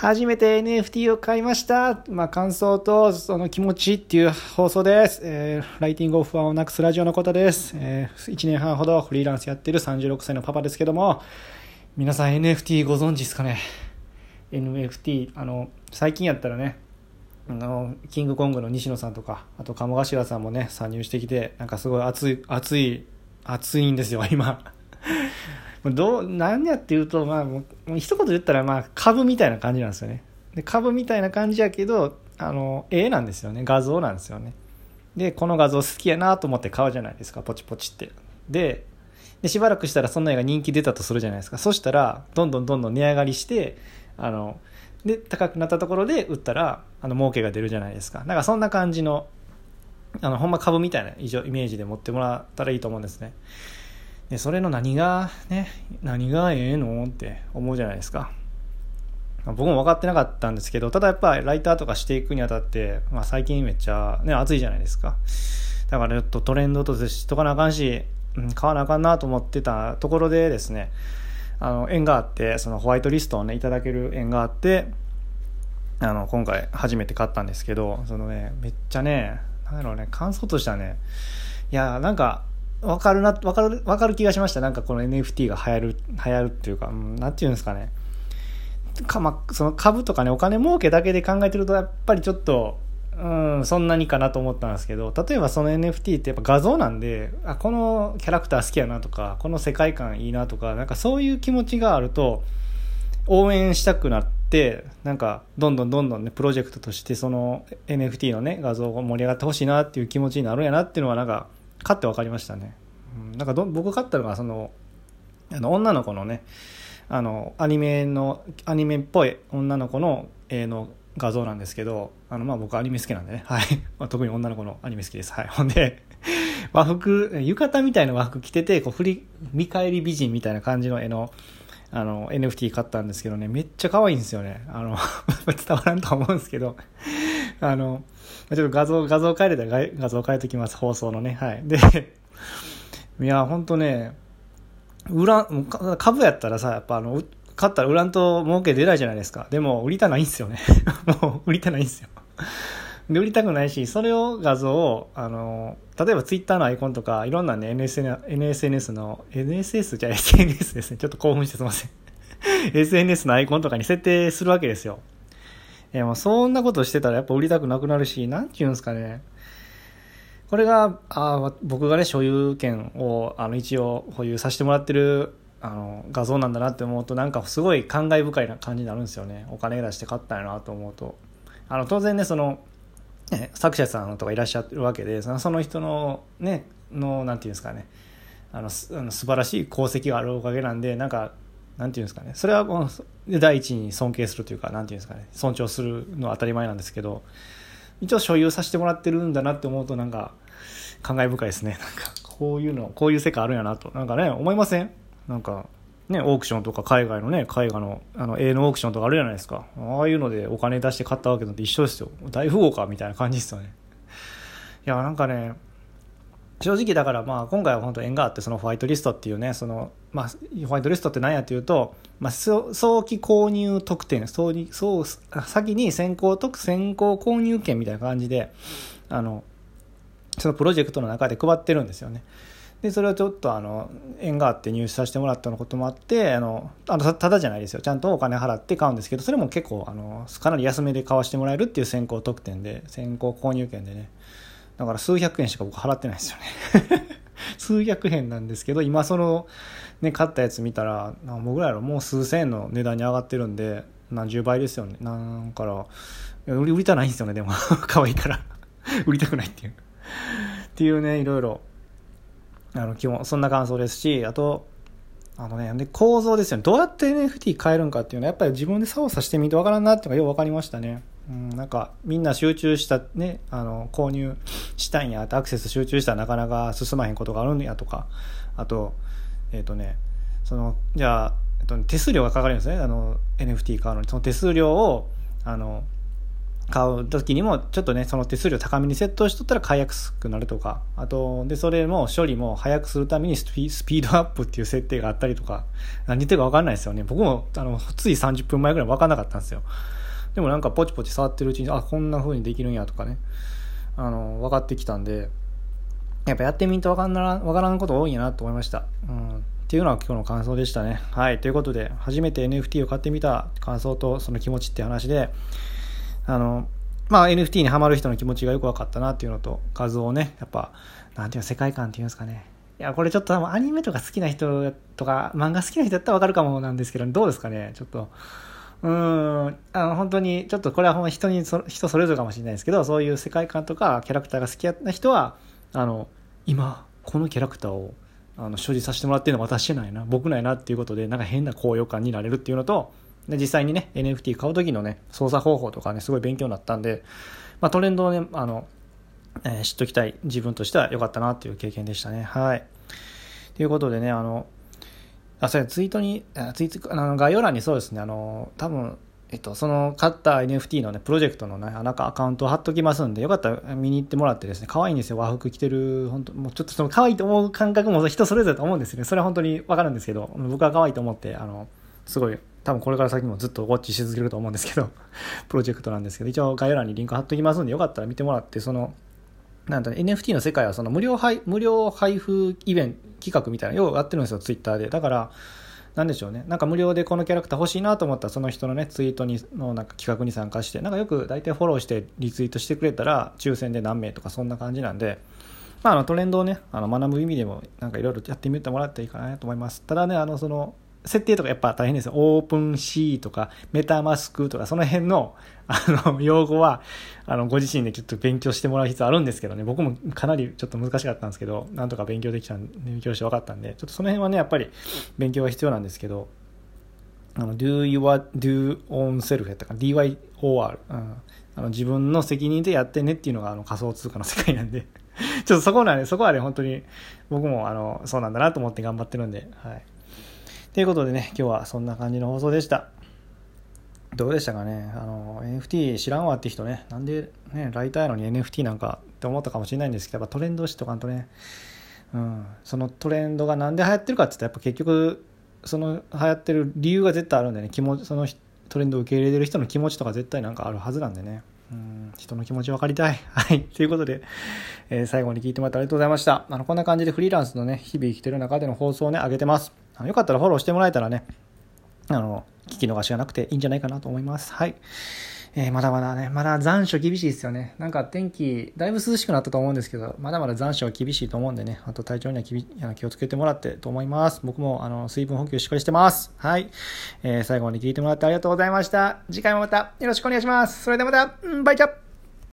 初めて NFT を買いました。感想とその気持ちっていう放送です。ライティングオファーをなくすラジオのことです。1年半ほどフリーランスやってる36歳のパパですけども、皆さん NFT ご存知ですかね。NFT、最近やったらね、キングコングの西野さんとか、あと鴨頭さんもね、参入してきて、なんかすごい熱いんですよ、今。何やっていうと、もう一言言ったら、株みたいな感じなんですよね。で、株みたいな感じやけど、絵なんですよね。画像なんですよね。で、この画像好きやなと思って買うじゃないですか。ポチポチって。で、しばらくしたらそんな絵が人気出たとするじゃないですか。そしたら、どんどん値上がりして、で、高くなったところで売ったら、儲けが出るじゃないですか。なんかそんな感じの、ほんま株みたいなイメージで持ってもらったらいいと思うんですね。で、それの何がええのって思うじゃないですか。僕も分かってなかったんですけど、ただやっぱライターとかしていくにあたって、最近めっちゃね、暑いじゃないですか。だからちょっとトレンドとして知っとかなあかんし、買わなあかんなと思ってたところでですね、縁があって、そのホワイトリストをね、いただける縁があって、今回初めて買ったんですけど、そのね、めっちゃね、なんだろうね、感想としてはね、いや、なんか、わかる気がしました。なんかこの NFT が流行るっていうか、なんていうんですかね。その株とかね、お金儲けだけで考えてると、やっぱりちょっと、そんなにかなと思ったんですけど、例えばその NFT ってやっぱ画像なんで、このキャラクター好きやなとか、この世界観いいなとか、なんかそういう気持ちがあると、応援したくなって、なんかどんどんね、プロジェクトとしてその NFT のね、画像が盛り上がってほしいなっていう気持ちになるんやなっていうのは、なんか、買って分かりましたね。なんか僕買ったのが女の子のね、アニメっぽい女の子の絵の画像なんですけど、僕アニメ好きなんでね、はい、特に女の子のアニメ好きです。はい、ほんで浴衣みたいな和服着てて、こう見返り美人みたいな感じの絵のNFT 買ったんですけどね、めっちゃ可愛いんですよね。伝わらんと思うんですけど。ちょっと画像変えれたら画像変えておきます。放送のね。はい。で、いや、ほんとね、株やったらさ、やっぱ買ったら売らんと儲け出ないじゃないですか。でも、売りたないんですよね。もう、売りたないんですよ。で、売りたくないし、それを画像を、例えばツイッターのアイコンとか、いろんなね、SNS ですね。ちょっと興奮してすいません。SNS のアイコンとかに設定するわけですよ。そんなことしてたらやっぱ売りたくなくなるし、なんていうんですかね。これが、僕がね、所有権を、一応保有させてもらってる、画像なんだなって思うと、なんかすごい感慨深いな感じになるんですよね。お金出して買ったんやなと思うと。当然ね、作者さんとかいらっしゃるわけで、その人のね、なんていうんですかね、素晴らしい功績があるおかげなんで、なんか、なんていうんですかね、それはもう第一に尊敬するというか、なんていうんですかね、尊重するのは当たり前なんですけど、一応所有させてもらってるんだなって思うと、なんか感慨深いですね。なんかこういう世界あるんやなと、なんかね、思いません？なんかね、オークションとか海外のね、絵画の絵のオークションとかあるじゃないですか。ああいうのでお金出して買ったわけなんて一緒ですよ。大富豪かみたいな感じですよね。いや、なんかね、正直だから今回は本当縁があって、そのホワイトリストっていうね、ホワイトリストって何やっていうと、早期購入特典、先に先行購入券みたいな感じで、そのプロジェクトの中で配ってるんですよね。で、それをちょっと縁があって入手させてもらったのこともあって、ただじゃないですよ。ちゃんとお金払って買うんですけど、それも結構、かなり安めで買わしてもらえるっていう先行特典で、先行購入券でね。だから数百円しか僕払ってないですよね。数百円なんですけど、今ね、買ったやつ見たら、何本ぐらいやろ、もう数千円の値段に上がってるんで、何十倍ですよね。なんから、売りたないんですよね、でも。可愛いから。売りたくないっていう。っていうね、いろいろ、基本、そんな感想ですし、あと、で構造ですよね。どうやって NFT 変えるんかっていうのは、やっぱり自分で操作してみてわからんなっていうのがよくわかりましたね。なんかみんな集中したね、購入したんや、アクセス集中したらなかなか進まへんことがあるんやとか、あとじゃあ、手数料がかかるんですね。NFT 買うのにその手数料を買う時にもちょっとね、その手数料高めに設定しとったら買いやすくなるとか、あとでそれも処理も早くするためにスピードアップっていう設定があったりとか、何言ってるか分かんないですよね。僕もつい30分前ぐらい分かんなかったんですよ。でもなんかポチポチ触ってるうちに、あ、こんな風にできるんやとかね、分かってきたんで、やっぱやってみると分からんこと多いんやなと思いました。っていうのは今日の感想でしたね。はい、ということで、初めて NFT を買ってみた感想とその気持ちって話で、NFT にハマる人の気持ちがよく分かったなっていうのと、画像をね、やっぱ、なんていうの、世界観っていうんですかね。いや、これちょっと多分アニメとか好きな人とか、漫画好きな人だったら分かるかもなんですけど、どうですかね、ちょっと。本当に、ちょっとこれはほんま人それぞれかもしれないですけど、そういう世界観とかキャラクターが好きやった人は、今、このキャラクターを所持させてもらってるのは私じゃないな、僕ないなっていうことで、なんか変な高揚感になれるっていうのと、で実際にね NFT 買う時のね操作方法とかねすごい勉強になったんで、トレンドをね知っときたい自分としては良かったなっていう経験でしたね。はい。ということでね、それツイート概要欄にそうですね、多分その買った NFT のねプロジェクトのねアカウントを貼っときますんで、よかったら見に行ってもらってですね、可愛いんですよ、和服着てる、本当もうちょっとその可愛いと思う感覚も人それぞれと思うんですね。それは本当にわかるんですけど、僕は可愛いと思ってすごい。多分これから先もずっとウォッチし続けると思うんですけどプロジェクトなんですけど、一応概要欄にリンク貼っておきますんで、よかったら見てもらって、そのなんだ、ね、NFT の世界はその無料配布イベント企画みたいなようやってるんですよ、ツイッターで。だからなんでしょうね、なんか無料でこのキャラクター欲しいなと思ったら、その人のねツイートにのなんか企画に参加して、なんかよく大体フォローしてリツイートしてくれたら抽選で何名とか、そんな感じなんで、トレンドをね学ぶ意味でもなんかいろいろやってみてもらっていいかなと思います。ただね、その設定とかやっぱ大変ですよ。オープンシーとかメタマスクとか、その辺の用語はご自身でちょっと勉強してもらう必要あるんですけどね、僕もかなりちょっと難しかったんですけど、なんとか勉強して分かったんで、ちょっとその辺はねやっぱり勉強が必要なんですけど、do on self やったか DYOR、自分の責任でやってねっていうのが仮想通貨の世界なんでちょっとそこはね本当に僕もそうなんだなと思って頑張ってるんで、はい。ということでね、今日はそんな感じの放送でした。どうでしたかね、NFT 知らんわって人ね、なんでねライターやのに NFT なんかって思ったかもしれないんですけど、やっぱトレンド知っとかんとね、そのトレンドがなんで流行ってるかって言ったら、やっぱ結局その流行ってる理由が絶対あるんでね、そのトレンドを受け入れてる人の気持ちとか絶対なんかあるはずなんでね、人の気持ち分かりたい。はい。ということで、最後に聞いてもらってありがとうございました。こんな感じでフリーランスのね、日々生きてる中での放送をね、上げてます。よかったらフォローしてもらえたらね、聞き逃しがなくていいんじゃないかなと思います。はい。まだ残暑厳しいですよね。なんか天気、だいぶ涼しくなったと思うんですけど、まだまだ残暑は厳しいと思うんでね、あと体調には気をつけてもらってと思います。僕も水分補給しっかりしてます。はい。最後まで聞いてもらってありがとうございました。次回もまたよろしくお願いします。それではまた、バイチャッ